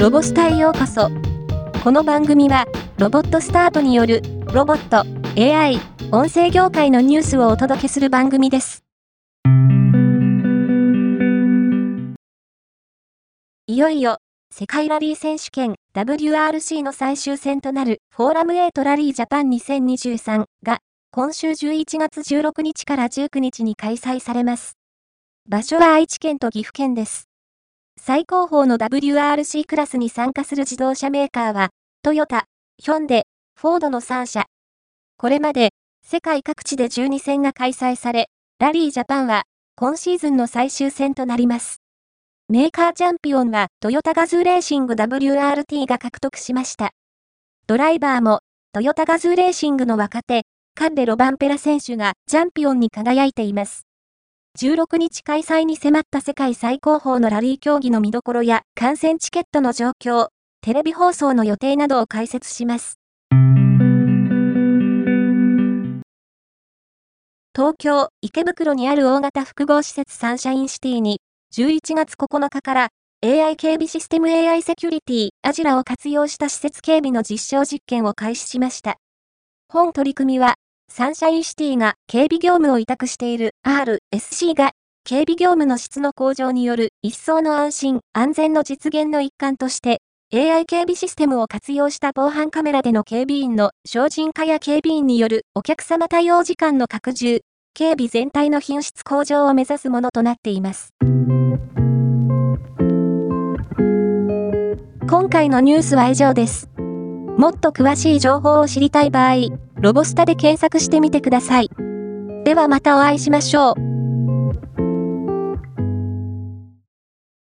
ロボスタへようこそ。この番組はロボットスタートによるロボット、AI、音声業界のニュースをお届けする番組です。いよいよ世界ラリー選手権 WRC の最終戦となるフォーラム8ラリージャパン2023が今週11月16日から19日に開催されます。場所は愛知県と岐阜県です。最高峰の WRC クラスに参加する自動車メーカーは、トヨタ、ヒョンデ、フォードの3社。これまで、世界各地で12戦が開催され、ラリージャパンは、今シーズンの最終戦となります。メーカーチャンピオンは、トヨタガズーレーシング WRT が獲得しました。ドライバーも、トヨタガズーレーシングの若手、カッレ・ロバンペラ選手がチャンピオンに輝いています。16日開催に迫った世界最高峰のラリー競技の見どころや観戦チケットの状況、テレビ放送の予定などを解説します。東京・池袋にある大型複合施設サンシャインシティに11月9日から AI 警備システム AI セキュリティアジラを活用した施設警備の実証実験を開始しました。本取り組みはサンシャインシティが警備業務を委託している RSC が警備業務の質の向上による一層の安心・安全の実現の一環として AI 警備システムを活用した防犯カメラでの警備員の省人化や警備員によるお客様対応時間の拡充、警備全体の品質向上を目指すものとなっています。今回のニュースは以上です。もっと詳しい情報を知りたい場合、ロボスタで検索してみてください。ではまたお会いしましょう。